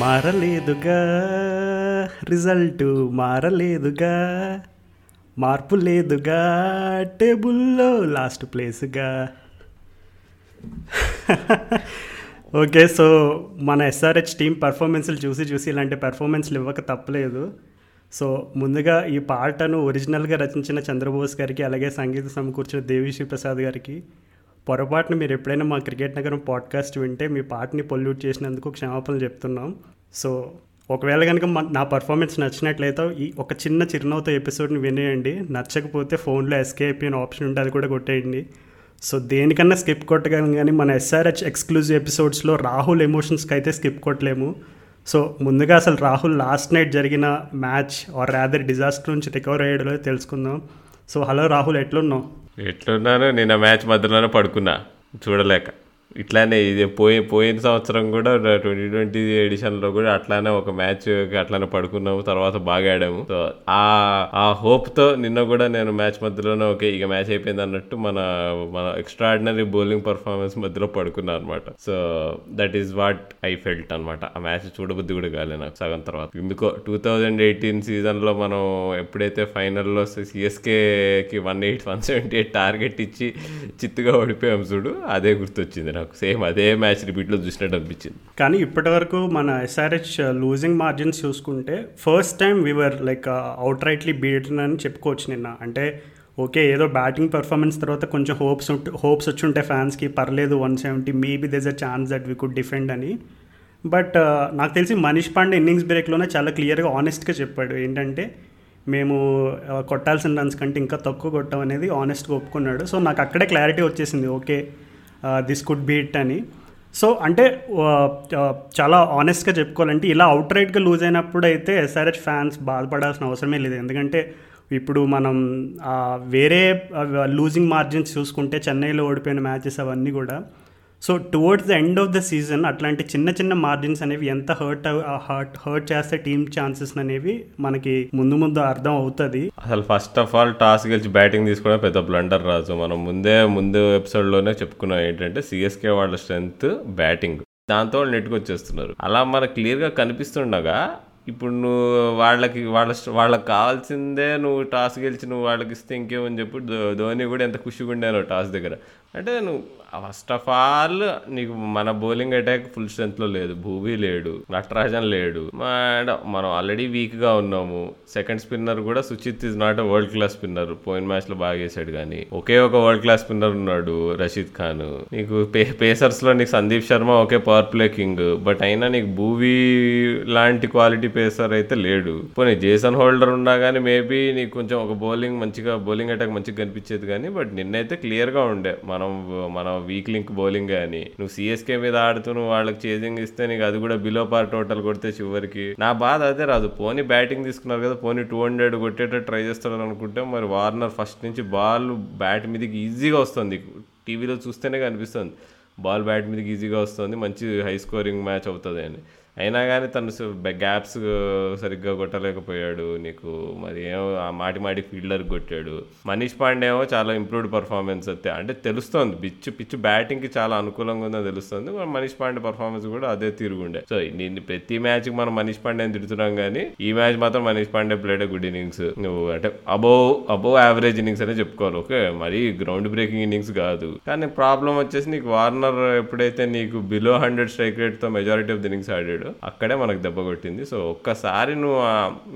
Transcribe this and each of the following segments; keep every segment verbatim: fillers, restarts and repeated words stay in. మారలేదుగా result, మారలేదుగా మార్పు లేదుగా, టేబుల్లో లాస్ట్ ప్లేస్గా. ఓకే, సో మన ఎస్ఆర్హెచ్ టీం పర్ఫార్మెన్స్లు చూసి చూసి ఇలాంటి పర్ఫార్మెన్స్లు ఇవ్వక తప్పలేదు. సో ముందుగా ఈ పాటను ఒరిజినల్గా రచించిన చంద్రబోస్ గారికి, అలాగే సంగీత సమకూర్చిన దేవి శ్రీప్రసాద్ గారికి, పొరపాటున మీరు ఎప్పుడైనా మా క్రికెట్ నగరం పాడ్కాస్ట్ వింటే మీ పాటని పొల్యూట్ చేసినందుకు క్షమాపణలు చెప్తున్నాం. సో ఒకవేళ కనుక నా పర్ఫార్మెన్స్ నచ్చినట్లయితే ఈ ఒక చిన్న చిరునవ్వుతో ఎపిసోడ్ని వినేయండి. నచ్చకపోతే ఫోన్లో ఎస్కేపీ అనే ఆప్షన్ ఉంటే అది కూడా కొట్టేయండి. సో దేనికన్నా స్కిప్ కొట్టగలం, కానీ మన ఎస్ఆర్హెచ్ ఎక్స్క్లూజివ్ ఎపిసోడ్స్లో రాహుల్ ఎమోషన్స్కి అయితే స్కిప్ కొట్టలేము. సో ముందుగా అసలు రాహుల్ లాస్ట్ నైట్ జరిగిన మ్యాచ్ ఆర్ రాదర్ డిజాస్టర్ నుంచి రికవర్ అయ్యాడో తెలుసుకుందాం. సో హలో రాహుల్, ఎట్లున్నావు? ఎట్లున్నాను, నేను ఆ మ్యాచ్ మధ్యలోనే పడుకున్నా చూడలేక. ఇట్లానే ఇది పోయి పోయిన సంవత్సరం కూడా ట్వంటీ ట్వంటీ ఎడిషన్లో కూడా అట్లానే ఒక మ్యాచ్ అట్లానే పడుకున్నాము, తర్వాత బాగా ఆడాము. సో ఆ ఆ హోప్తో నిన్న కూడా నేను మ్యాచ్ మధ్యలోనే ఓకే ఇక మ్యాచ్ అయిపోయింది అన్నట్టు మన మన ఎక్స్ట్రాఆర్డినరీ బౌలింగ్ పర్ఫార్మెన్స్ మధ్యలో పడుకున్నాను అనమాట. So that is what I felt అనమాట. ఆ మ్యాచ్ చూడబుద్ధి కూడా కాలే నాకు సగం తర్వాత. ఎందుకో టూ థౌజండ్ ఎయిటీన్ సీజన్లో మనం ఎప్పుడైతే ఫైనల్లో సిఎస్కేకి one eight one seventy eight target ఇచ్చి చిత్తుగా ఓడిపోయాం చూడు, అదే గుర్తొచ్చింది నాకు. సేమ్ అదే మ్యాచ్ రిపీట్లో చూసినట్టు అనిపించింది. కానీ ఇప్పటి వరకు మన ఎస్ఆర్హెచ్ లూజింగ్ మార్జిన్స్ చూసుకుంటే first time we were like out rightly beaten అని చెప్పుకోవచ్చు నిన్న. అంటే ఓకే, ఏదో బ్యాటింగ్ పెర్ఫార్మెన్స్ తర్వాత కొంచెం హోప్స్ హోప్స్ వచ్చి ఉంటే ఫ్యాన్స్కి పర్లేదు one seventy maybe there's a chance that we could defend అని. బట్ నాకు తెలిసి మనీష్ పాండే ఇన్నింగ్స్ బ్రేక్లోనే చాలా క్లియర్గా ఆనెస్ట్గా చెప్పాడు. ఏంటంటే మేము కొట్టాల్సిన రన్స్ కంటే ఇంకా తక్కువ కొట్టాం అనేది ఆనెస్ట్గా ఒప్పుకున్నాడు. సో నాకు అక్కడే క్లారిటీ వచ్చేసింది, okay this could be it అని. సో అంటే చాలా ఆనెస్ట్గా చెప్పుకోవాలంటే ఇలా అవుట్ రైట్గా లూజ్ అయినప్పుడు అయితే ఎస్ఆర్హెచ్ ఫ్యాన్స్ బాధపడాల్సిన అవసరమే లేదు. ఎందుకంటే ఇప్పుడు మనం వేరే లూజింగ్ మార్జిన్స్ చూసుకుంటే చెన్నైలో ఓడిపోయిన మ్యాచెస్ అవన్నీ కూడా, so towards the end of the season అట్లాంటి చిన్న చిన్న మార్జిన్స్ అనేవి ఎంత హర్ట్ హర్ట్ హర్ట్ చేస్తే టీమ్ ఛాన్సెస్ అనేవి మనకి ముందు ముందు అర్థం అవుతుంది. అసలు ఫస్ట్ ఆఫ్ ఆల్ టాస్ గెలిచి బ్యాటింగ్ తీసుకోవడం పెద్ద బ్లండర్ రాజు. మనం ముందే ముందు ఎపిసోడ్లోనే చెప్పుకున్నాం ఏంటంటే సిఎస్కే వాళ్ళ స్ట్రెంగ్త్ బ్యాటింగ్, దాంతో వాళ్ళు నెట్టుకొచ్చేస్తున్నారు. అలా మనకు క్లియర్గా కనిపిస్తుండగా ఇప్పుడు నువ్వు వాళ్ళకి వాళ్ళ వాళ్ళకి కావాల్సిందే నువ్వు టాస్ గెలిచి నువ్వు వాళ్ళకి ఇస్తే ఇంకేమని చెప్పి ధోని కూడా ఎంత ఖుషిగా ఉండాను టాస్ దగ్గర. అంటే నువ్వు ఫస్ట్ ఆఫ్ ఆల్ నీకు మన బౌలింగ్ అటాక్ ఫుల్ స్ట్రెంత్లో లేదు, భూవీ లేడు, నటరాజన్ లేడు, అండ్ మనం ఆల్రెడీ వీక్గా ఉన్నాము. సెకండ్ స్పిన్నర్ కూడా Suchith is not a world class spinner, పోయిన మ్యాచ్లో బాగా వేసాడు కానీ ఒకే ఒక వరల్డ్ క్లాస్ స్పిన్నర్ ఉన్నాడు రషీద్ ఖాన్. నీకు పే పేసర్స్లో నీకు సందీప్ శర్మ ఒకే పవర్ ప్లే కింగ్, బట్ అయినా నీకు భూవీ లాంటి క్వాలిటీ పేసర్ అయితే లేడు. పోనీ జేసన్ హోల్డర్ ఉన్నా కానీ మేబీ నీకు కొంచెం ఒక బౌలింగ్ మంచిగా బౌలింగ్ అటాక్ మంచిగా కనిపించేది కానీ, బట్ నిన్నైతే క్లియర్గా ఉండే మనం మనం వీక్ లింక్ బౌలింగ్ అని. నువ్వు సిఎస్కే మీద ఆడుతూ నువ్వు వాళ్ళకి చేజింగ్ ఇస్తే నీకు అది కూడా బిలో పార్ టోటల్ కొడితే చివరికి నా బాధ అదే రాదు. పోనీ బ్యాటింగ్ తీసుకున్నారు కదా, పోనీ టూ హండ్రెడ్ కొట్టేటట్టు ట్రై చేస్తారని అనుకుంటే మరి వార్నర్ ఫస్ట్ నుంచి బాల్ బ్యాట్ మీదకి ఈజీగా వస్తుంది, టీవీలో చూస్తేనే కనిపిస్తుంది బాల్ బ్యాట్ మీదకి ఈజీగా వస్తుంది, మంచి హై స్కోరింగ్ మ్యాచ్ అవుతుంది అని. అయినా కానీ తను గ్యాప్స్ సరిగ్గా కొట్టలేకపోయాడు. నీకు మరి ఏమో ఆ మాటి మాటి ఫీల్డర్ కొట్టాడు. మనీష్ పాండే ఏమో చాలా ఇంప్రూవ్డ్ పర్ఫార్మెన్స్ అయితే అంటే తెలుస్తుంది పిచ్ పిచ్ బ్యాటింగ్కి చాలా అనుకూలంగా ఉందని తెలుస్తుంది. మనీష్ పాండే పర్ఫార్మెన్స్ కూడా అదే తీరుగుండే. సో నేను ప్రతి మ్యాచ్కి మనం మనీష్ పాండేని తిడుతున్నాం కానీ ఈ మ్యాచ్ మాత్రం Manish Pandey played good innings, నువ్వు అంటే అబోవ్ అబోవ్ యావరేజ్ ఇన్నింగ్స్ అనే చెప్పుకోవాలి. ఓకే మరి గ్రౌండ్ బ్రేకింగ్ ఇన్నింగ్స్ కాదు. కానీ ప్రాబ్లం వచ్చేసి నీకు వార్నర్ ఎప్పుడైతే నీకు బిలో హండ్రెడ్ స్ట్రైక్ రేట్తో మెజారిటీ ఆఫ్ ది ఇన్నింగ్స్ ఆడాడు అక్కడే మనకు దెబ్బ కొట్టింది. సో ఒక్కసారి నువ్వు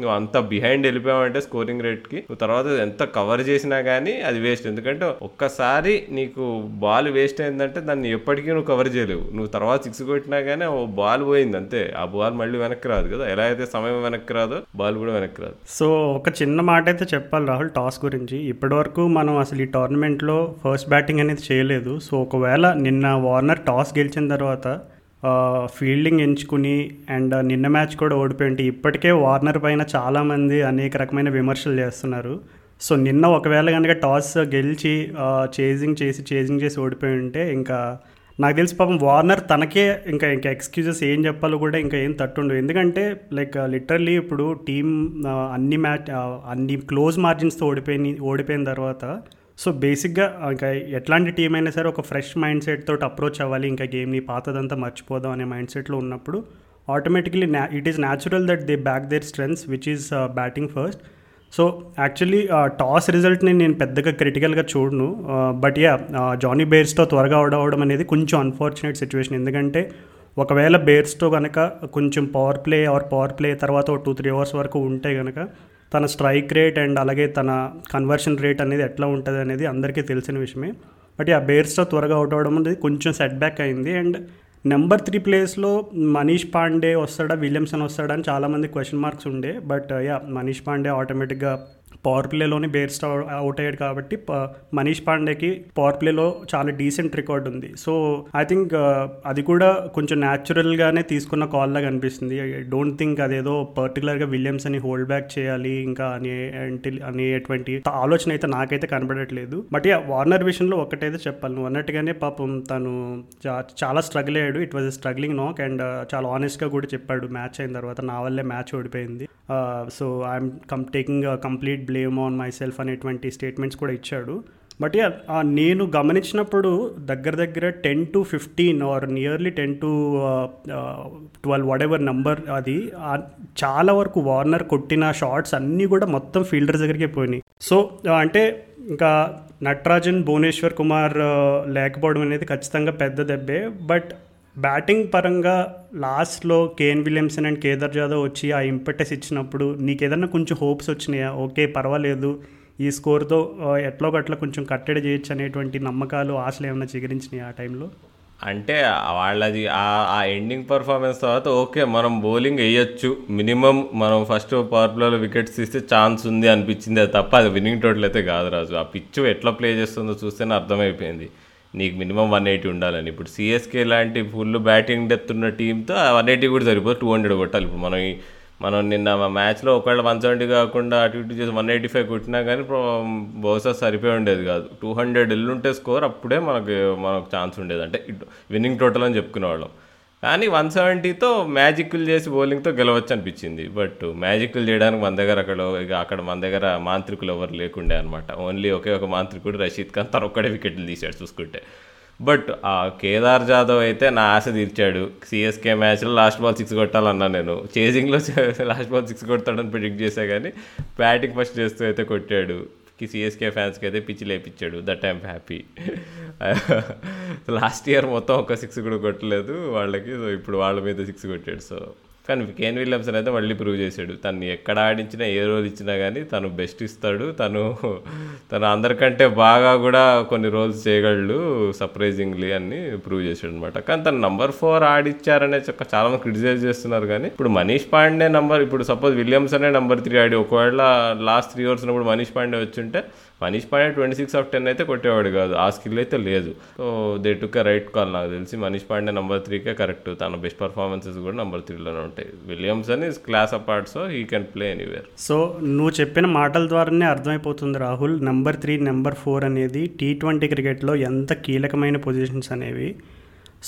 నువ్వు అంత బిహైండ్ వెళ్ళిపోయావంటే స్కోరింగ్ రేట్కి నువ్వు తర్వాత ఎంత కవర్ చేసినా కానీ అది వేస్ట్. ఎందుకంటే ఒక్కసారి నీకు బాల్ వేస్ట్ అయిందంటే దాన్ని ఎప్పటికీ నువ్వు కవర్ చేయలేవు. నువ్వు తర్వాత సిక్స్ కొట్టినా కానీ ఓ బాల్ పోయింది అంతే, ఆ బాల్ మళ్ళీ వెనక్కి రాదు కదా. ఎలా అయితే సమయం వెనక్కి రాదో బాల్ కూడా వెనక్కి రాదు. సో ఒక చిన్న మాట అయితే చెప్పాలి రాహుల్ టాస్ గురించి. ఇప్పటి వరకు మనం అసలు ఈ టోర్నమెంట్లో ఫస్ట్ బ్యాటింగ్ అనేది చేయలేదు. సో ఒకవేళ నిన్న వార్నర్ టాస్ గెలిచిన తర్వాత ఫీల్డింగ్ ఎంచుకుని అండ్ నిన్న మ్యాచ్ కూడా ఓడిపోయింటే ఇప్పటికే వార్నర్ పైన చాలామంది అనేక రకమైన విమర్శలు చేస్తున్నారు. సో నిన్న ఒకవేళ కనుక టాస్ గెలిచి చేజింగ్ చేసి చేజింగ్ చేసి ఓడిపోయి ఉంటే ఇంకా నాకు తెలిసి పాపం వార్నర్ తనకే ఇంకా ఇంకా ఎక్స్క్యూజెస్ ఏం చెప్పాలో కూడా ఇంకా ఏం తట్టుండవు. ఎందుకంటే లైక్ లిటరల్లీ ఇప్పుడు టీం అన్ని మ్యాచ్ అన్ని క్లోజ్ మార్జిన్స్తో ఓడిపోయి ఓడిపోయిన తర్వాత సో బేసిక్గా ఇంకా ఎట్లాంటి టీం అయినా సరే ఒక ఫ్రెష్ మైండ్ సెట్ తోటి అప్రోచ్ అవ్వాలి. ఇంకా గేమ్ని పాతదంతా మర్చిపోదాం అనే మైండ్ సెట్లో ఉన్నప్పుడు automatically na- it is natural that they back their strengths, which is uh, batting first. So actually toss రిజల్ట్ని నేను పెద్దగా క్రిటికల్గా చూడను, బట్ యా జానీ బేర్స్తో త్వరగా అవుట్ అవ్వడం అనేది కొంచెం అన్ఫార్చునేట్ సిచ్యువేషన్. ఎందుకంటే ఒకవేళ బేర్స్తో కనుక కొంచెం power play or power play తర్వాత ఒక టూ త్రీ అవర్స్ వరకు ఉంటే కనుక తన స్ట్రైక్ రేట్ అండ్ అలాగే తన కన్వర్షన్ రేట్ అనేది ఎట్లా ఉంటుంది అనేది అందరికీ తెలిసిన విషయమే. బట్ ఆ బేర్స్తో త్వరగా అవుట్ అవ్వడం అనేది కొంచెం సెట్ బ్యాక్ అయింది. అండ్ నెంబర్ త్రీ ప్లేస్లో మనీష్ పాండే వస్తాడా, విలియమ్సన్ వస్తాడా అని చాలామంది క్వశ్చన్ మార్క్స్ ఉండే. బట్ యా మనీష్ పాండే ఆటోమేటిక్గా పవర్ ప్లేలోనే బేర్స్తో అవుట్ అయ్యాడు కాబట్టి మనీష్ పాండేకి పవర్ ప్లేలో చాలా డీసెంట్ రికార్డ్ ఉంది. సో ఐ థింక్ అది కూడా కొంచెం న్యాచురల్గానే తీసుకున్న కాల్లాగా అనిపిస్తుంది. ఐ డోంట్ థింక్ అదేదో పర్టికులర్గా విలియమ్స్ అని హోల్డ్ బ్యాక్ చేయాలి ఇంకా అనే అనేటువంటి ఆలోచన అయితే నాకైతే కనబడట్లేదు. బట్ యా వార్నర్ విషయంలో ఒకటైతే చెప్పాలి, నువ్వు అన్నట్టుగానే పాపం తను చాలా స్ట్రగుల్ అయ్యాడు. It was a struggling knock and చాలా ఆనెస్ట్గా కూడా చెప్పాడు మ్యాచ్ అయిన తర్వాత, నా వల్లే మ్యాచ్ ఓడిపోయింది, so I'm come taking complete blame on myself అనేటువంటి స్టేట్మెంట్స్ కూడా ఇచ్చాడు. బట్ యా నేను గమనించినప్పుడు దగ్గర దగ్గర ten to fifteen or nearly ten to twelve whatever number అది చాలా వరకు వార్నర్ కొట్టిన షాట్స్ అన్నీ కూడా మొత్తం ఫీల్డర్స్ దగ్గరికి పోయినాయి. సో అంటే ఇంకా నటరాజన్, భువనేశ్వర్ కుమార్ లేకపోవడం అనేది ఖచ్చితంగా పెద్ద దెబ్బే. బట్ బ్యాటింగ్ పరంగా లాస్ట్లో Kane Williamson and Kedar Jadhav వచ్చి ఆ ఇంపెటస్ ఇచ్చినప్పుడు నీకు ఏదన్నా కొంచెం హోప్స్ వచ్చినాయా, ఓకే పర్వాలేదు ఈ స్కోర్తో ఎట్లోగట్లా కొంచెం కట్టడి చేయొచ్చు అనేటువంటి నమ్మకాలు ఆశలు ఏమైనా చిగురించినాయి ఆ టైంలో? అంటే వాళ్ళది ఆ ఎండింగ్ పర్ఫార్మెన్స్ తర్వాత ఓకే మనం బౌలింగ్ వేయచ్చు, మినిమం మనం ఫస్ట్ పవర్ ప్లేలో వికెట్స్ తీస్తే ఛాన్స్ ఉంది అనిపించింది. అది తప్ప అది విన్నింగ్ టోటల్ అయితే కాదు రాజు. ఆ పిచ్చు ఎట్లా ప్లే చేస్తుందో చూస్తేనే అర్థమైపోయింది నీకు మినిమం వన్ ఎయిటీ ఉండాలని. ఇప్పుడు సిఎస్కే లాంటి ఫుల్ బ్యాటింగ్ డెత్ ఉన్న టీంతో వన్ ఎయిటీ కూడా సరిపోదు, టూ హండ్రెడ్ కొట్టాలి. ఇప్పుడు మనం మనం నిన్న మ్యాచ్లో ఒకవేళ వన్ సెవెంటీ కాకుండా అటు ఇటు చేసి వన్ ఎయిటీ ఫైవ్ కొట్టినా కానీ బహుశా సరిపోయి ఉండేది కాదు. టూ హండ్రెడ్ ఎల్లుంటే స్కోర్ అప్పుడే మనకు మనకు ఛాన్స్ ఉండేది, అంటే విన్నింగ్ టోటల్ అని చెప్పుకునేవాళ్ళం. కానీ వన్ సెవెంటీతో మ్యాజిక్లు చేసి బౌలింగ్తో గెలవచ్చు అనిపించింది. బట్ మ్యాజిక్లు చేయడానికి మన దగ్గర అక్కడ అక్కడ మన దగ్గర మాంత్రికులు ఎవరు లేకుండే అనమాట. ఓన్లీ ఒకే ఒక మాంత్రికుడు రషీద్ ఖాన్, తను ఒక్కడే వికెట్లు తీశాడు చూసుకుంటే. బట్ ఆ కేదార్ జాదవ్ అయితే నా ఆశ తీర్చాడు. సిఎస్కే మ్యాచ్లో లాస్ట్ బాల్ సిక్స్ కొట్టాలన్నా నేను చేజింగ్లో లాస్ట్ బాల్ సిక్స్ కొడతాడని ప్రిడిక్ట్ చేశా, కానీ బ్యాటింగ్ ఫస్ట్ చేస్తూ అయితే కొట్టాడు. సిఎస్కే ఫ్యాన్స్కి అయితే పిచ్చి లేపించాడు, that I'm happy. Last year మొత్తం ఒక్క సిక్స్ కూడా కొట్టలేదు వాళ్ళకి, సో ఇప్పుడు వాళ్ళ మీద సిక్స్ కొట్టాడు. సో కానీ కేన్ విలియమ్సన్ అయితే మళ్ళీ ప్రూవ్ చేశాడు, తను ఎక్కడ ఆడించినా ఏ రోల్ ఇచ్చినా కానీ తను బెస్ట్ ఇస్తాడు. తను తను అందరికంటే బాగా కూడా కొన్ని రోల్స్ చేయగలడు సర్ప్రైజింగ్లీ అని ప్రూవ్ చేశాడు అనమాట. కానీ తను నంబర్ ఫోర్ ఆడిచ్చారనే చాలామంది క్రిటిసైజ్ చేస్తున్నారు, కానీ ఇప్పుడు మనీష్ పాండే నంబర్ ఇప్పుడు సపోజ్ విలియమ్సనే నంబర్ త్రీ ఆడి ఒకవేళ లాస్ట్ త్రీ అవర్స్ ఉన్నప్పుడు మనీష్ పాండే వచ్చుంటే Manish Pandey twenty six off ten అయితే కొట్టేవాడు కాదు, ఆ స్కిల్ అయితే లేదు. So they took a right call. నాకు తెలిసి మనీష్ పాండే నంబర్ త్రీకే కరెక్ట్, తన బెస్ట్ పర్ఫార్మెన్సెస్ కూడా నంబర్ త్రీలోనే ఉంటాయి. Williamson is class apart, so he can play anywhere. So నువ్వు చెప్పిన మాటల ద్వారానే అర్థమైపోతుంది Rahul, number three number four అనేది టీ ట్వంటీ క్రికెట్లో ఎంత కీలకమైన పొజిషన్స్ అనేవి.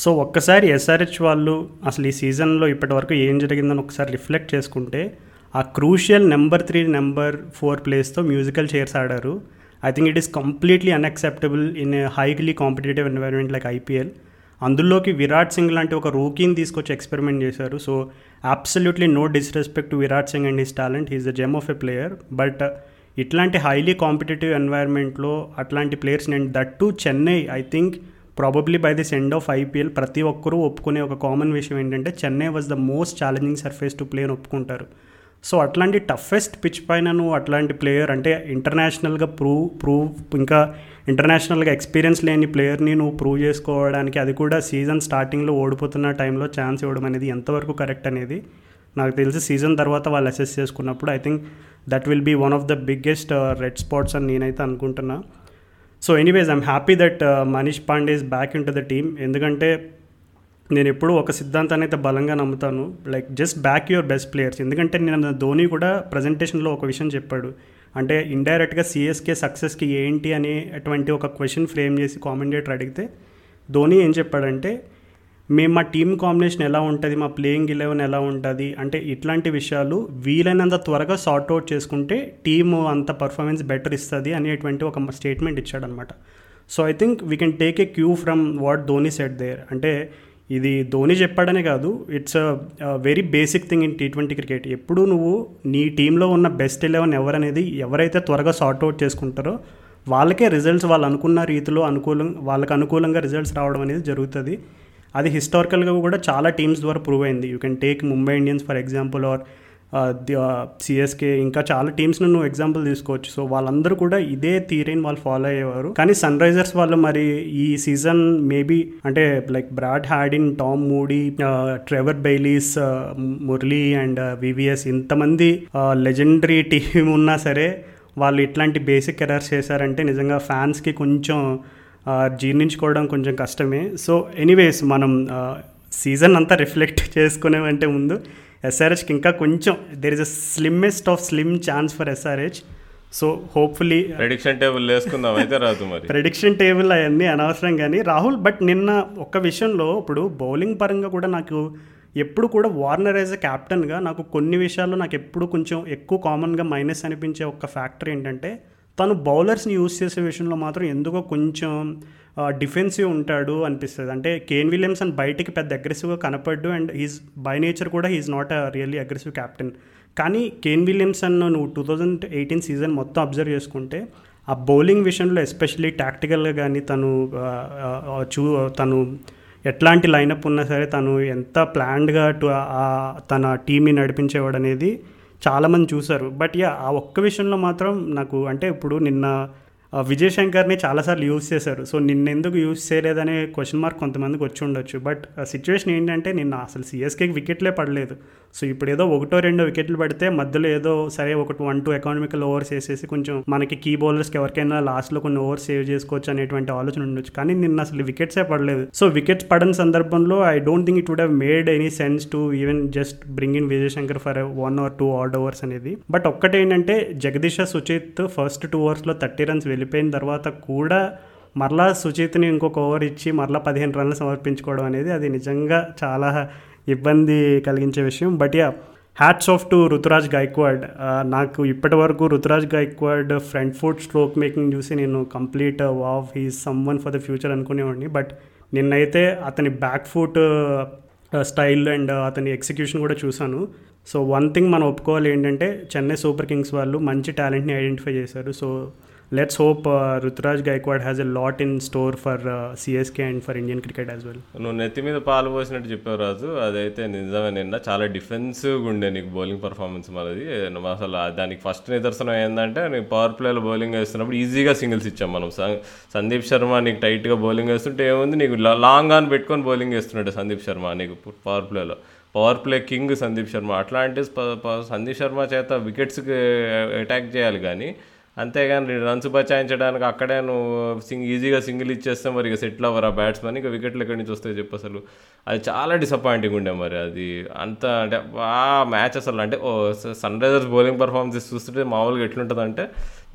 సో ఒక్కసారి ఎస్ఆర్హెచ్ వాళ్ళు అసలు ఈ సీజన్లో ఇప్పటివరకు ఏం జరిగిందని ఒకసారి రిఫ్లెక్ట్ చేసుకుంటే ఆ crucial number three number four ప్లేస్తో మ్యూజికల్ చైర్స్ ఆడారు. I think it is completely unacceptable in a highly competitive environment like I P L. అందులోకి విరాట్ సింగ్ లాంటి ఒక రూకీని తీసుకొచ్చి ఎక్స్పెరిమెంట్ చేశారు. So absolutely no disrespect to Virat Singh and his talent, he's the gem of a player. But ఇట్లాంటి highly competitive ఎన్వైర్న్మెంట్లో అట్లాంటి players and that to Chennai, I think probably by this end of IPL ప్రతి ఒక్కరూ ఒప్పుకునే ఒక కామన్ విషయం ఏంటంటే Chennai was the most challenging surface to play అని ఒప్పుకుంటారు. సో అట్లాంటి టఫెస్ట్ పిచ్ పైన నువ్వు అట్లాంటి ప్లేయర్ అంటే ఇంటర్నేషనల్గా ప్రూవ్ ప్రూవ్ ఇంకా ఇంటర్నేషనల్గా ఎక్స్పీరియన్స్ లేని ప్లేయర్ని నువ్వు ప్రూవ్ చేసుకోవడానికి, అది కూడా సీజన్ స్టార్టింగ్లో ఓడిపోతున్న టైంలో ఛాన్స్ ఇవ్వడం అనేది ఎంతవరకు కరెక్ట్ అనేది నాకు తెలిసి సీజన్ తర్వాత వాళ్ళు అసెస్ చేసుకున్నప్పుడు I think that will be one of the biggest red spots అని నేనైతే అనుకుంటున్నా. So anyways I'm happy that Manish Pandey is back in to the team. ఎందుకంటే నేను ఎప్పుడూ ఒక సిద్ధాంతాన్ని అయితే బలంగా నమ్ముతాను, like just back your best players. ఎందుకంటే నేను ధోని కూడా ప్రజెంటేషన్లో ఒక విషయం చెప్పాడు, అంటే ఇండైరెక్ట్గా సిఎస్కే సక్సెస్కి ఏంటి అనేటువంటి ఒక క్వశ్చన్ ఫ్రేమ్ చేసి కామెంటేటర్ అడిగితే ధోని ఏం చెప్పాడంటే మేము మా టీమ్ కాంబినేషన్ ఎలా ఉంటుంది, మా ప్లేయింగ్ ఎలెవెన్ ఎలా ఉంటుంది అంటే ఇట్లాంటి విషయాలు వీలైనంత త్వరగా సార్ట్అవుట్ చేసుకుంటే టీము అంత పర్ఫార్మెన్స్ బెటర్ ఇస్తుంది అనేటువంటి ఒక స్టేట్మెంట్ ఇచ్చాడనమాట. So I think we can take a cue from what Dhoni set there. అంటే ఇది ధోని చెప్పాడనే కాదు, it's very basic thing in T twenty cricket. ఎప్పుడు నువ్వు నీ టీంలో ఉన్న బెస్ట్ ఎలెవన్ ఎవరనేది ఎవరైతే త్వరగా సార్ట్అవుట్ చేసుకుంటారో వాళ్ళకే రిజల్ట్స్ వాళ్ళు అనుకున్న రీతిలో అనుకూలం వాళ్ళకి అనుకూలంగా రిజల్ట్స్ రావడం అనేది జరుగుతుంది. అది హిస్టారికల్గా కూడా చాలా టీమ్స్ ద్వారా ప్రూవ్ అయింది. You can take Mumbai Indians for example or CSK, ఇంకా చాలా టీమ్స్ను నువ్వు ఎగ్జాంపుల్ తీసుకోవచ్చు. సో వాళ్ళందరూ కూడా ఇదే థీరీని వాళ్ళు ఫాలో అయ్యేవారు. కానీ సన్ రైజర్స్ వాళ్ళు మరి ఈ సీజన్ మేబీ అంటే like Brad Haddin, Tom Moody, Trevor Bayliss, Murali and VVS, ఇంతమంది లెజెండరీ టీం ఉన్నా సరే వాళ్ళు ఇట్లాంటి బేసిక్ ఎర్రర్స్ చేశారంటే నిజంగా ఫ్యాన్స్కి కొంచెం జీర్ణించుకోవడం కొంచెం కష్టమే. సో ఎనీవేస్, మనం సీజన్ అంతా రిఫ్లెక్ట్ చేసుకునేవంటే ముందు ఎస్ఆర్హెచ్కి ఇంకా కొంచెం there is a slimmest of slim chance for SRH. So hopefully prediction table వేసుకుందాం అయితే రాదు మరి. ప్రెడిక్షన్ టేబుల్ అవన్నీ అనవసరం కానీ రాహుల్, బట్ నిన్న ఒక్క విషయంలో ఇప్పుడు బౌలింగ్ పరంగా కూడా నాకు ఎప్పుడు కూడా వార్నర్ యాజ్ అ క్యాప్టెన్గా నాకు కొన్ని విషయాల్లో నాకు ఎప్పుడు కొంచెం ఎక్కువ కామన్గా మైనస్ అనిపించే ఒక ఫ్యాక్టర్ ఏంటంటే తను బౌలర్స్ని యూజ్ చేసే విషయంలో మాత్రం ఎందుకో కొంచెం డిఫెన్సివ్ ఉంటాడు అనిపిస్తుంది. అంటే కేన్ విలియమ్సన్ బయటికి పెద్ద అగ్రెసివ్గా కనపడ్డు అండ్ హీజ్ బై నేచర్ కూడా he's not a really aggressive captain. కానీ కేన్ విలియమ్సన్ నువ్వు టూ థౌజండ్ ఎయిటీన్ సీజన్ మొత్తం అబ్జర్వ్ చేసుకుంటే ఆ బౌలింగ్ విషయంలో ఎస్పెషలీ టాక్టికల్గా కానీ తను చూ తను ఎట్లాంటి లైనప్ ఉన్నా సరే తను ఎంత ప్లాన్డ్గా తన టీమ్ని నడిపించేవాడు అనేది చాలామంది చూశారు. బట్ యా ఆ ఒక్క విషయంలో మాత్రం నాకు అంటే ఇప్పుడు నిన్న విజయ్ శంకర్ని చాలాసార్లు యూజ్ చేశారు. సో నిన్న ఎందుకు యూజ్ చేయలేదనే క్వశ్చన్ మార్క్ కొంతమందికి వచ్చి ఉండొచ్చు. బట్ సిచ్యువేషన్ ఏంటంటే నిన్న అసలు సిఎస్కేకి వికెట్లే పడలేదు. సో ఇప్పుడు ఏదో ఒకటో రెండో వికెట్లు పడితే మధ్యలో ఏదో సరే ఒకటి వన్ టూ ఎకానమికల్ ఓవర్స్ వేసేసి కొంచెం మనకి కీ బౌలర్స్కి ఎవరికైనా లాస్ట్లో కొన్ని ఓవర్స్ సేవ్ చేసుకోవచ్చు అనేటువంటి ఆలోచన ఉండొచ్చు. కానీ నిన్న అసలు వికెట్సే పడలేదు. సో వికెట్స్ పడని సందర్భంలో I don't think it would have made any sense to even just bring in Vijay Shankar for one or two odd overs అనేది. బట్ ఒక్కటేంటంటే జగదీష్ సుచిత్ ఫస్ట్ టూ ఓవర్స్లో థర్టీ రన్స్ వెళ్ళిపోయిన తర్వాత కూడా మరలా సుచిత్ని ఇంకొక ఓవర్ ఇచ్చి మరలా పదిహేను రన్లు సమర్పించుకోవడం అనేది అది నిజంగా చాలా ఇబ్బంది కలిగించే విషయం. But yeah hats off to Ruturaj Gaikwad. నాకు ఇప్పటి వరకు Ruturaj Gaikwad front foot stroke making చూసి నేను complete wow he is someone for the future అనుకునేవాడిని. బట్ నిన్నైతే అతని బ్యాక్ ఫుట్ స్టైల్ అండ్ అతని ఎగ్జిక్యూషన్ కూడా చూశాను. సో వన్ థింగ్ మనం ఒప్పుకోవాలి ఏంటంటే చెన్నై సూపర్ కింగ్స్ వాళ్ళు మంచి టాలెంట్ని ఐడెంటిఫై చేశారు. So Let's hope uh, Ruturaj Gaikwad has a lot in store for uh, C S K and for Indian cricket as well. నువ్వు నెత్తి మీద పాలు పోసినట్టు చెప్పావు రాజు, అదైతే నిజమే. నిన్న చాలా డిఫెన్సివ్గా ఉండే నీకు బౌలింగ్ పర్ఫార్మెన్స్ మనది. అసలు దానికి ఫస్ట్ నిదర్శనం ఏంటంటే నీకు పవర్ ప్లేలో బౌలింగ్ వేస్తున్నప్పుడు ఈజీగా సింగిల్స్ ఇచ్చాం మనం. సందీప్ శర్మ నీకు టైట్గా బౌలింగ్ వేస్తుంటే ఏముంది, నీకు లాంగ్ ఆన్ పెట్టుకొని బౌలింగ్ వేస్తున్నాడు సందీప్ శర్మ నీకు పవర్ ప్లేలో. Power play king Sandeep Sharma. అట్లాంటి సందీప్ శర్మ చేత వికెట్స్కి అటాక్ చేయాలి కానీ అంతేగాని రన్స్ బచాయించడానికి అక్కడే నువ్వు సింగ్ ఈజీగా సింగిల్ ఇచ్చేస్తే మరి ఇక సెటిల్ అవ్వరు ఆ బ్యాట్స్మెన్. ఇక వికెట్లు ఎక్కడి నుంచి వస్తాయి చెప్పు. అసలు అది చాలా డిసప్పాయింటింగ్ ఉండే మరి. అది అంత అంటే ఆ మ్యాచ్ అసలు అంటే ఓ సన్ రైజర్స్ బౌలింగ్ పర్ఫార్మెన్స్ చూస్తుంటే మామూలుగా ఎట్లుంటుందంటే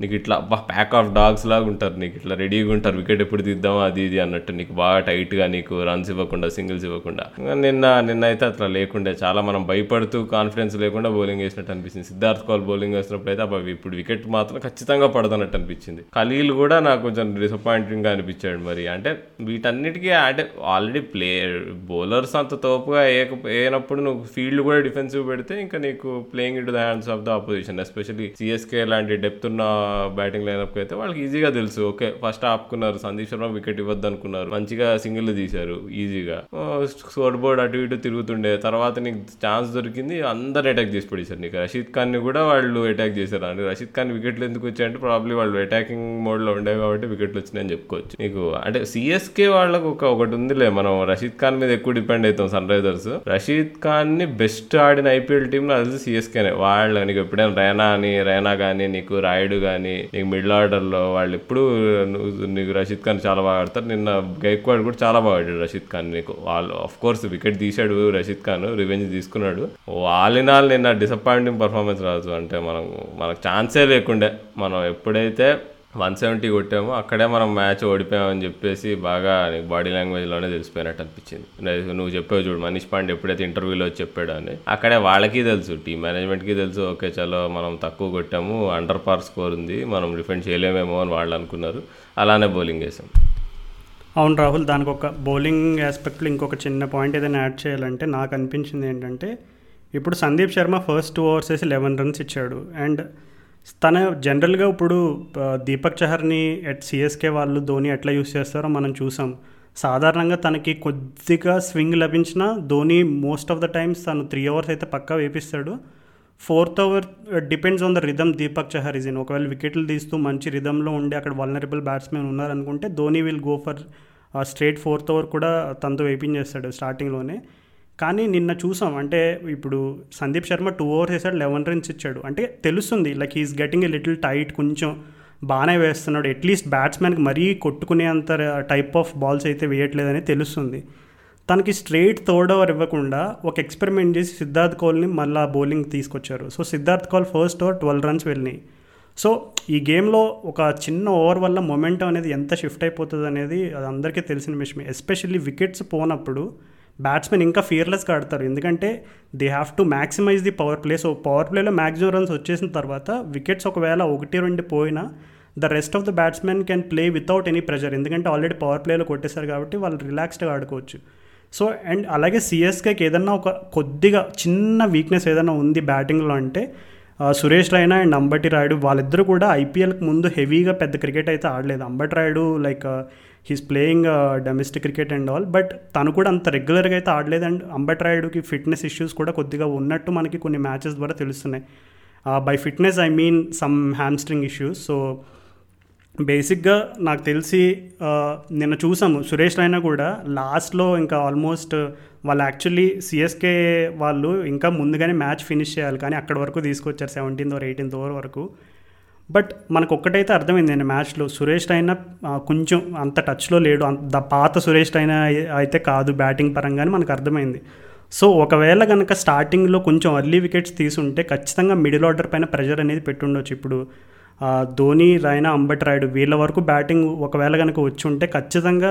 నీకు ఇట్లా బా ప్యాక్ ఆఫ్ డాగ్స్ లాగా ఉంటారు. నీకు ఇట్లా రెడీగా ఉంటారు వికెట్ ఎప్పుడు తీద్దామో అది ఇది అన్నట్టు. నీకు బాగా టైట్గా నీకు రన్స్ ఇవ్వకుండా సింగిల్స్ ఇవ్వకుండా నిన్న నిన్నైతే అట్లా లేకుండా చాలా మనం భయపడుతూ కాన్ఫిడెన్స్ లేకుండా బౌలింగ్ వేసినట్టు అనిపించింది. సిద్ధార్థ్ కౌల్ బౌలింగ్ వేసినప్పుడు అయితే అవి ఇప్పుడు వికెట్ మాత్రం ఖచ్చితంగా పడదన్నట్టు అనిపించింది. ఖలీల్ కూడా నాకు కొంచెం డిసప్పాయింటింగ్గా అనిపించాడు మరి. అంటే వీటన్నిటికీ అంటే ఆల్రెడీ ప్లేయర్ బౌలర్స్ అంత తోపుగా వేయనప్పుడు నువ్వు ఫీల్డ్ కూడా డిఫెన్సివ్ పెడితే ఇంకా నీకు playing in to the hands of the opposition. Especially CSK లాంటి డెప్త్ ఉన్న బ్యాటింగ్ లైనప్ అయితే వాళ్ళకి ఈజీగా తెలుసు. ఓకే ఫస్ట్ ఆపుకున్నారు, సందీప్ శర్మ వికెట్ ఇవ్వద్దు అనుకున్నారు, మంచిగా సింగిల్ తీశారు ఈజీగా. స్కోర్ బోర్డ్ అటు ఇటు తిరుగుతుండే తర్వాత నీకు ఛాన్స్ దొరికింది, అందరు అటాక్ చేసి పడేశారు. నీకు రషీద్ ఖాన్ని కూడా వాళ్ళు అటాక్ చేశారు. అంటే రషీద్ ఖాన్ వికెట్లు ఎందుకు వచ్చాయంటే ప్రాబ్లీ వాళ్ళు అటాకింగ్ మోడ్లో ఉండే కాబట్టి వికెట్లు వచ్చినాయని చెప్పుకోవచ్చు నీకు. అంటే సిఎస్కే వాళ్ళకు ఒక ఒకటి ఉందిలే, మనం రషీద్ ఖాన్ మీద ఎక్కువ డిపెండ్ అవుతాం సన్ రైజర్స్. రషీద్ ఖాన్ ని బెస్ట్ ఆడిన ఐపీఎల్ టీమ్ లో అది సిఎస్కేనే. వాళ్ళు నీకు ఎప్పుడైనా రైనా అని రైనా కానీ నీకు రాయుడు కానీ నీకు మిడిల్ ఆర్డర్లో వాళ్ళు ఎప్పుడు నీకు రషీద్ ఖాన్ చాలా బాగా ఆడతారు. నిన్న గైక్వాడ్ కూడా చాలా బాగా ఆడాడు రషీద్ ఖాన్ నీకు. వాళ్ళు ఆఫ్ కోర్స్ వికెట్ తీశాడు రషీద్ ఖాన్, రివెంజ్ తీసుకున్నాడు. వాళ్ళినాళ్ళు నిన్న డిసప్పాయింటింగ్ పర్ఫార్మెన్స్ రాదు. అంటే మనం మనకు ఛాన్సే లేకుండా మనం ఎప్పుడైతే వన్ సెవెంటీ కొట్టామో అక్కడే మనం మ్యాచ్ ఓడిపోయామని చెప్పేసి బాగా బాడీ లాంగ్వేజ్లోనే తెలిసిపోయినట్టు అనిపించింది. నువ్వు చెప్పావు చూడు మనీష్ పాండే ఎప్పుడైతే ఇంటర్వ్యూలో వచ్చి చెప్పాడు అని, అక్కడే వాళ్ళకి తెలుసు, టీమ్ మేనేజ్మెంట్కి తెలుసు. ఓకే చలో మనం తక్కువ కొట్టాము, అండర్ పార్ స్కోర్ ఉంది, మనం డిఫెండ్ చేయలేమేమో అని వాళ్ళు అనుకున్నారు, అలానే బౌలింగ్ వేసాం. అవును రాహుల్, దానికి ఒక బౌలింగ్ ఆస్పెక్ట్లో ఇంకొక చిన్న పాయింట్ ఏదైనా యాడ్ చేయాలంటే నాకు అనిపించింది ఏంటంటే, ఇప్పుడు Sandeep Sharma first two overs వేసి లెవెన్ రన్స్ ఇచ్చాడు. అండ్ తన జనరల్గా ఇప్పుడు దీపక్ చహర్ని ఎట్ సిఎస్కే వాళ్ళు ధోని ఎట్లా యూస్ చేస్తారో మనం చూసాం. సాధారణంగా తనకి కొద్దిగా స్వింగ్ లభించినా Dhoni most of the times తను త్రీ అవర్స్ అయితే పక్కా వేపిస్తాడు. Fourth over depends on the rhythm Deepak Chahar is in. ఒకవేళ వికెట్లు తీస్తూ మంచి రిథంలో ఉండి అక్కడ వల్నరబుల్ బ్యాట్స్మెన్ ఉన్నారనుకుంటే Dhoni will go for straight fourth over కూడా తనతో వేపించేస్తాడు స్టార్టింగ్లోనే. కానీ నిన్న చూసాం అంటే ఇప్పుడు సందీప్ శర్మ టూ ఓవర్స్ వేసాడు, లెవెన్ రన్స్ ఇచ్చాడు అంటే తెలుస్తుంది like he's getting a little tight, కొంచెం బాగానే వేస్తున్నాడు. అట్లీస్ట్ బ్యాట్స్మెన్కి మరీ కొట్టుకునేంత టైప్ ఆఫ్ బాల్స్ అయితే వేయట్లేదని తెలుస్తుంది. తనకి స్ట్రైట్ థర్డ్ ఓవర్ ఇవ్వకుండా ఒక ఎక్స్పెరిమెంట్ చేసి సిద్ధార్థ్ కౌల్ని మళ్ళీ బౌలింగ్ తీసుకొచ్చారు. So Siddharth Kaul first over twelve runs వెళ్ళినాయి. సో ఈ గేమ్లో ఒక చిన్న ఓవర్ వల్ల మొమెంటం అనేది ఎంత షిఫ్ట్ అయిపోతుంది అనేది అది అందరికీ తెలిసిన విషయమే. ఎస్పెషల్లీ వికెట్స్ పోనప్పుడు బ్యాట్స్మెన్ ఇంకా ఫియర్లెస్గా ఆడతారు, ఎందుకంటే they have to maximise the power play. So power ప్లేలో మ్యాక్సిమం రన్స్ వచ్చేసిన తర్వాత వికెట్స్ ఒకవేళ ఒకటి రెండు పోయినా the rest of the batsmen can play without any pressure, ఎందుకంటే ఆల్రెడీ పవర్ ప్లేలో కొట్టేశారు కాబట్టి వాళ్ళు రిలాక్స్డ్గా ఆడుకోవచ్చు. సో అండ్ అలాగే సిఎస్కేకి ఏదన్నా ఒక కొద్దిగా చిన్న వీక్నెస్ ఏదైనా ఉంది బ్యాటింగ్లో అంటే సురేష్ రైనా అండ్ అంబటి రాయుడు వాళ్ళిద్దరూ కూడా ఐపీఎల్కి ముందు హెవీగా పెద్ద క్రికెట్ అయితే ఆడలేదు. Ambati Rayudu like he's playing domestic cricket and all, but తను కూడా అంత రెగ్యులర్గా అయితే ఆడలేదు. అండ్ అంబటి రాయుడుకి ఫిట్నెస్ ఇష్యూస్ కూడా కొద్దిగా ఉన్నట్టు మనకి కొన్ని మ్యాచెస్ ద్వారా తెలుస్తున్నాయి. By fitness I mean some hamstring issues. So బేసిక్గా నాకు తెలిసి నిన్న చూసాము సురేష్ రైనా కూడా లాస్ట్లో ఇంకా ఆల్మోస్ట్ వాళ్ళు యాక్చువల్లీ సిఎస్కే వాళ్ళు ఇంకా ముందుగానే మ్యాచ్ ఫినిష్ చేయాలి కానీ అక్కడ వరకు తీసుకొచ్చారు, సెవెంటీన్త్ ఓవర్ ఎయిటీన్త్ ఓవర్ వరకు. బట్ మనకు ఒక్కటైతే అర్థమైంది నేను మ్యాచ్లో సురేష్ రైనా కొంచెం అంత టచ్లో లేడు, అంత పాత సురేష్ రైనా అయితే కాదు బ్యాటింగ్ పరంగానే మనకు అర్థమైంది. సో ఒకవేళ కనుక స్టార్టింగ్లో కొంచెం అర్లీ వికెట్స్ తీసుంటే ఖచ్చితంగా మిడిల్ ఆర్డర్ పైన ప్రెషర్ అనేది పెట్టుండొచ్చు. ఇప్పుడు ధోని, రైనా, అంబటి రాయుడు వీళ్ళ వరకు బ్యాటింగ్ ఒకవేళ కనుక వచ్చి ఉంటే ఖచ్చితంగా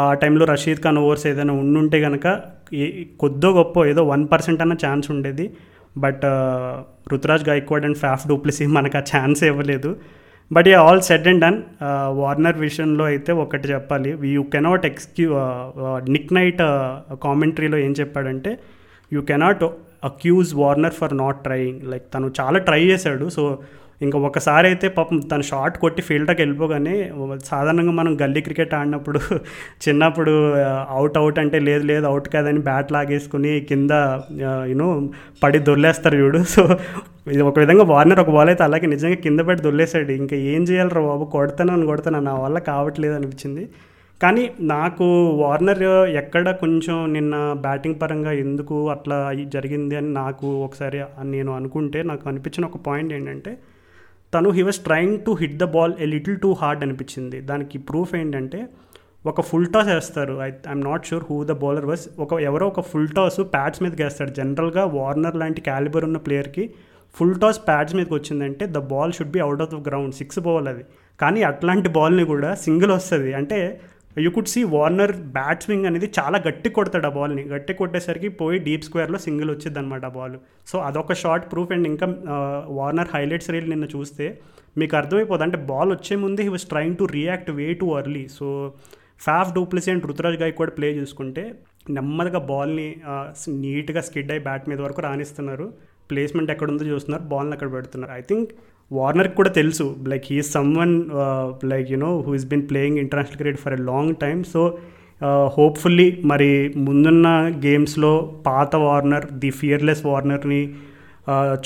ఆ టైంలో రషీద్ ఖాన్ ఓవర్స్ ఏదైనా ఉండుంటే కనుక కొద్దో గొప్ప ఏదో వన్ పర్సెంట్ అన్న ఛాన్స్ ఉండేది. But Ruturaj Gaikwad and Faf du Plessis మనకు ఆ ఛాన్స్ ఇవ్వలేదు. బట్ ఈ all said and done Warner విషయంలో అయితే ఒకటి చెప్పాలి, you cannot excuse Nick Knight కామెంటరీలో ఏం చెప్పాడంటే you cannot accuse Warner for not trying. Like తను చాలా ట్రై చేశాడు. సో ఇంకా ఒకసారి అయితే పాపం తను షార్ట్ కొట్టి ఫీల్డ్కి వెళ్ళిపోగానే, సాధారణంగా మనం గల్లీ క్రికెట్ ఆడినప్పుడు చిన్నప్పుడు అవుట్ అవుట్ అంటే లేదు లేదు అవుట్ కాదని బ్యాట్ లాగేసుకుని కింద యూనో పడి దొర్లేస్తారు చూడు. సో ఇది ఒక విధంగా వార్నర్ ఒక బాల్ అయితే అలాగే నిజంగా కింద పడి దొర్లేసాడు. ఇంకా ఏం చేయాలరా బాబు, కొడతానని కొడతాను నా వల్ల కావట్లేదు అనిపించింది. కానీ నాకు వార్నర్ ఎక్కడ కొంచెం నిన్న బ్యాటింగ్ పరంగా ఎందుకు అట్లా జరిగింది అని నాకు ఒకసారి నేను అనుకుంటే నాకు అనిపించిన ఒక పాయింట్ ఏంటంటే తను he was trying to hit the ball a little too hard అనిపించింది. దానికి ప్రూఫ్ ఏంటంటే ఒక ఫుల్ టాస్ వేస్తారు, I I'm not sure who the bowler was, ఒక ఎవరో ఒక ఫుల్ టాస్ ప్యాడ్స్ మీదకి వేస్తాడు. జనరల్గా వార్నర్ లాంటి క్యాలిబర్ ఉన్న ప్లేయర్కి ఫుల్ టాస్ ప్యాడ్స్ మీదకి వచ్చిందంటే the ball should be out of the ground, six ball అది. కానీ అట్లాంటి బాల్ని కూడా సింగిల్ వస్తుంది అంటే you could see Warner bat swing అనేది చాలా గట్టి కొడతాడు. ఆ బాల్ని గట్టి కొట్టేసరికి పోయి డీప్ స్క్వేర్లో సింగిల్ వచ్చింది అనమాట ఆ బాల్. సో అదొక షార్ట్ ప్రూఫ్. అండ్ ఇంకా వార్నర్ హైలైట్స్ రీల్ నిన్న చూస్తే మీకు అర్థమైపోతుంది, అంటే బాల్ వచ్చే ముందే he was trying to react way too early. So Faf du Plessis and Ruturaj Gaikwad play చూసుకుంటే నెమ్మదిగా బాల్ని నీట్గా స్కిడ్ అయ్యి బ్యాట్ మీద వరకు రాణిస్తున్నారు, ప్లేస్మెంట్ ఎక్కడుందో చూస్తున్నారు, బాల్ని అక్కడ పెడుతున్నారు. ఐ థింక్ వార్నర్కి కూడా తెలుసు like he is someone like you know who is been playing international cricket for a long time. So hopefully మరి ముందున్న గేమ్స్లో పాత వార్నర్, ది ఫియర్లెస్ వార్నర్ని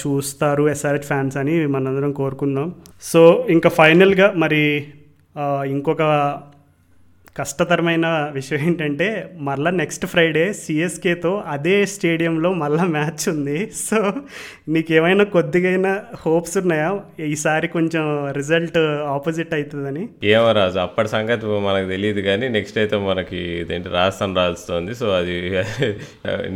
చూస్తారు ఎస్ఆర్హెచ్ ఫ్యాన్స్ అని మనందరం కోరుకుందాం. సో ఇంకా ఫైనల్గా మరి ఇంకొక కష్టతరమైన విషయం ఏంటంటే మళ్ళీ నెక్స్ట్ ఫ్రైడే సిఎస్కేతో అదే స్టేడియంలో మళ్ళీ మ్యాచ్ ఉంది. సో నీకేమైనా కొద్దిగైనా హోప్స్ ఉన్నాయా ఈసారి కొంచెం రిజల్ట్ ఆపోజిట్ అవుతుందని? ఏమో రాజు, అప్పటి సంగతి మనకు తెలియదు కానీ నెక్స్ట్ అయితే మనకి ఇదేంటి రాజస్థాన్ రాజుతోంది. సో అది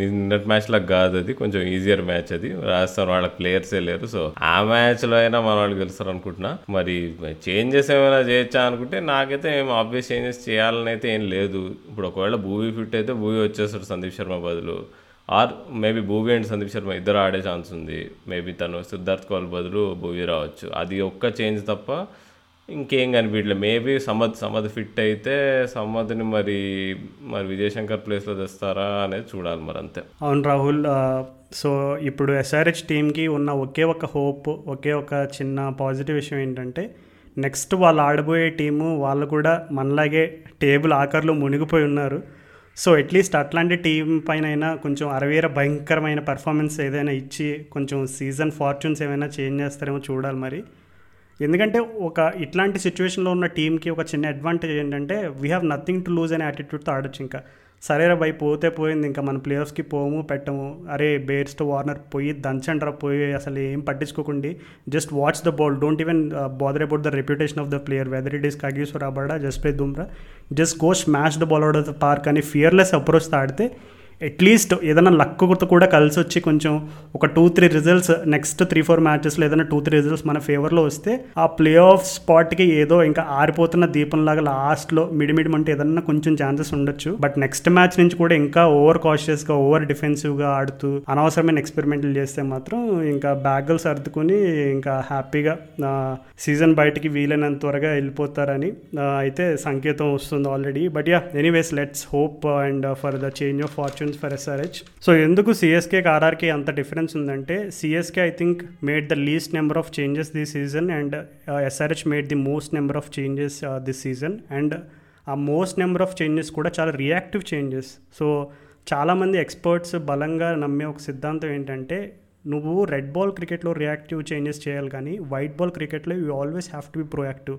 నిన్నటి మ్యాచ్లో కాదు, అది కొంచెం ఈజియర్ మ్యాచ్. అది రాజస్థాన్ వాళ్ళ ప్లేయర్సే లేరు. సో ఆ మ్యాచ్లో అయినా మన వాళ్ళు గెలుస్తారు అనుకుంటున్నా. మరి చేంజెస్ ఏమైనా చేయొచ్చా అనుకుంటే నాకైతే ఏం ఆబ్వియస్ చేంజెస్ చేయాలి అయితే ఏం లేదు. ఇప్పుడు ఒకవేళ భూవీ ఫిట్ అయితే భూవీ వచ్చేస్తాడు సందీప్ శర్మ బదులు, or maybe Bhuvi and Sandeep Sharma ఇద్దరు ఆడే ఛాన్స్ ఉంది. మేబీ తను సిద్ధార్థ్ కౌల్ బదులు భూవీ రావచ్చు. అది ఒక్క చేంజ్ తప్ప ఇంకేం కనిపించలేదు. మేబీ సమద్ సమద్ ఫిట్ అయితే సమద్ని మరి మరి విజయశంకర్ ప్లేస్లో తెస్తారా అనేది చూడాలి మరి, అంతే. అవును రాహుల్, సో ఇప్పుడు ఎస్ఆర్హెచ్ టీంకి ఉన్న ఒకే ఒక హోప్, ఒకే ఒక చిన్న పాజిటివ్ విషయం ఏంటంటే నెక్స్ట్ వాళ్ళు ఆడబోయే టీము వాళ్ళు కూడా మనలాగే టేబుల్ ఆఖర్లో మునిగిపోయి ఉన్నారు. సో అట్లీస్ట్ అట్లాంటి టీం పైనైనా కొంచెం అరవీర భయంకరమైన పర్ఫార్మెన్స్ ఏదైనా ఇచ్చి కొంచెం సీజన్ ఫార్చ్యూన్స్ ఏమైనా చేంజ్ చేస్తారేమో చూడాలి మరి. ఎందుకంటే ఒక ఇట్లాంటి సిచ్యువేషన్లో ఉన్న టీంకి ఒక చిన్న అడ్వాంటేజ్ ఏంటంటే we have nothing to lose అనే యాటిట్యూడ్తో ఆడొచ్చు. ఇంకా సరేరా భయ్ పోతే పోయింది, ఇంకా మన ప్లేయర్స్కి పోము పెట్టము, అరే బేర్స్ట్ వార్నర్ పోయి దంచండ్రా పోయి అసలు ఏం పట్టించుకోకండి, just watch the ball, don't even bother about the reputation of the player, whether it is Kagiso Rabada Jasprit Bumrah, just go smash the ball out of the park అని ఫియర్లెస్ అప్రోచ్తో ఆడితే అట్లీస్ట్ ఏదైనా లక్ కూడా కలిసి వచ్చి కొంచెం ఒక two three results next three four మ్యాచెస్లో ఏదైనా టూ త్రీ రిజల్ట్స్ మన ఫేవర్లో వస్తే ఆ ప్లే ఆఫ్ స్పాట్కి ఏదో ఇంకా ఆరిపోతున్న దీపంలాగా లాస్ట్లో మిడిమిడి అంటే ఏదన్నా కొంచెం ఛాన్సెస్ ఉండొచ్చు. బట్ నెక్స్ట్ మ్యాచ్ నుంచి కూడా ఇంకా ఓవర్ కాషియస్గా ఓవర్ డిఫెన్సివ్గా ఆడుతూ అనవసరమైన ఎక్స్పెరిమెంట్లు చేస్తే మాత్రం ఇంకా బ్యాగులు సర్దుకుని ఇంకా హ్యాపీగా సీజన్ బయటికి వీలైనంత త్వరగా వెళ్ళిపోతారని అయితే సంకేతం వస్తుంది already. But yeah anyways let's hope and for the change of fortune for SRH. So ఎందుకు సిఎస్కేకి ఆర్ఆర్కి అంత డిఫరెన్స్ ఉందంటే CSK I think made the least number of changes this season and SRH made the most number of changes this season. And ఆ most number of changes కూడా చాలా reactive changes. So చాలామంది experts బలంగా నమ్మే ఒక సిద్ధాంతం ఏంటంటే నువ్వు రెడ్ బాల్ క్రికెట్లో రియాక్టివ్ చేంజెస్ చేయాలి, కానీ వైట్ బాల్ క్రికెట్లో you always have to be proactive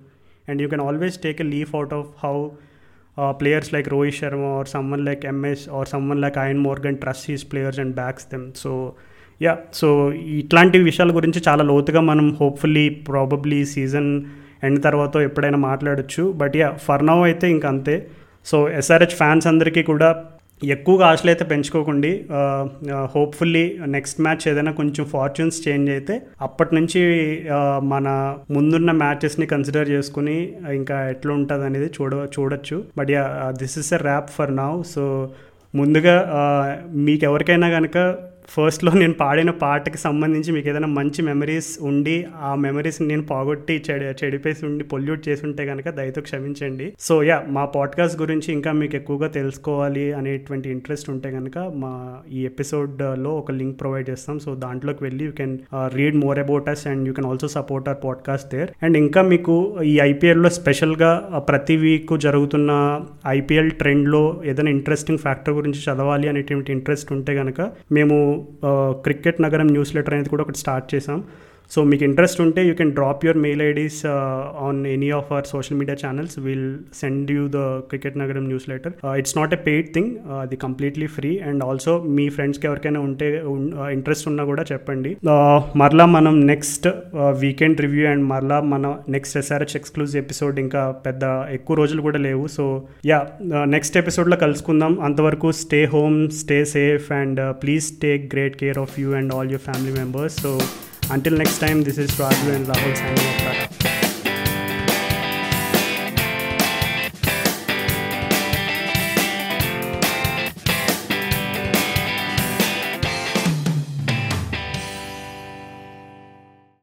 and you can always take a leaf out of how Uh, players like Rohit Sharma or someone like M S or someone like Ian Morgan trusts his players and backs them. So, yeah. So, ఇట్లాంటి విషయాల గురించి చాలా లోతుగా మనం hopefully probably season end తర్వాత ఎప్పుడైనా మాట్లాడచ్చు. But yeah for now అయితే ఇంక అంతే. సో ఎస్ఆర్హెచ్ ఫ్యాన్స్ అందరికీ కూడా ఎక్కువగా ఆశలు అయితే పెంచుకోకండి. హోప్ఫుల్లీ నెక్స్ట్ మ్యాచ్ ఏదైనా కొంచెం ఫార్చ్యూన్స్ చేంజ్ అయితే అప్పటి నుంచి మన ముందున్న మ్యాచెస్ని కన్సిడర్ చేసుకుని ఇంకా ఎట్లా ఉంటుంది అనేది చూడ చూడొచ్చు but yeah this is a wrap for now. So ముందుగా మీకు ఎవరికైనా కనుక ఫస్ట్లో నేను పాడిన పాటకి సంబంధించి మీకు ఏదైనా మంచి మెమరీస్ ఉండి ఆ మెమరీస్ని నేను పోగొట్టి చెడి చెడిపేసి ఉండి పొల్యూట్ చేసి ఉంటే కనుక దయతో క్షమించండి. సో యా మా పాడ్కాస్ట్ గురించి ఇంకా మీకు ఎక్కువగా తెలుసుకోవాలి అనేటువంటి ఇంట్రెస్ట్ ఉంటే కనుక మా ఈ ఎపిసోడ్లో ఒక లింక్ ప్రొవైడ్ చేస్తాం. సో దాంట్లోకి వెళ్ళి you can read more about us and you can also support our podcast there. And ఇంకా మీకు ఈ ఐపీఎల్లో స్పెషల్గా ప్రతి వీక్ జరుగుతున్న ఐపీఎల్ ట్రెండ్లో ఏదైనా ఇంట్రెస్టింగ్ ఫ్యాక్టర్ గురించి చదవాలి అనేటువంటి ఇంట్రెస్ట్ ఉంటే కనుక మేము క్రికెట్ నగరం న్యూస్ లెటర్ అనేది కూడా ఒకటి స్టార్ట్ చేసాం. సో మీకు ఇంట్రెస్ట్ ఉంటే you can drop your mail IDs on any of our social media channels, will send you the cricket Nagaram newsletter. It's not a paid thing, అది completely free. And also మీ ఫ్రెండ్స్కి ఎవరికైనా ఉంటే interest ఉన్నా కూడా చెప్పండి. మరలా మనం నెక్స్ట్ వీకెండ్ రివ్యూ అండ్ మరలా మన నెక్స్ట్ ఎస్ఆర్హెచ్ ఎక్స్క్లూజివ్ ఎపిసోడ్ ఇంకా పెద్ద ఎక్కువ రోజులు కూడా లేవు. సో యా నెక్స్ట్ ఎపిసోడ్లో కలుసుకుందాం. అంతవరకు stay home, stay safe and please take great care of you and all your family members. So until next time, this is Rashid and Rahul signing off.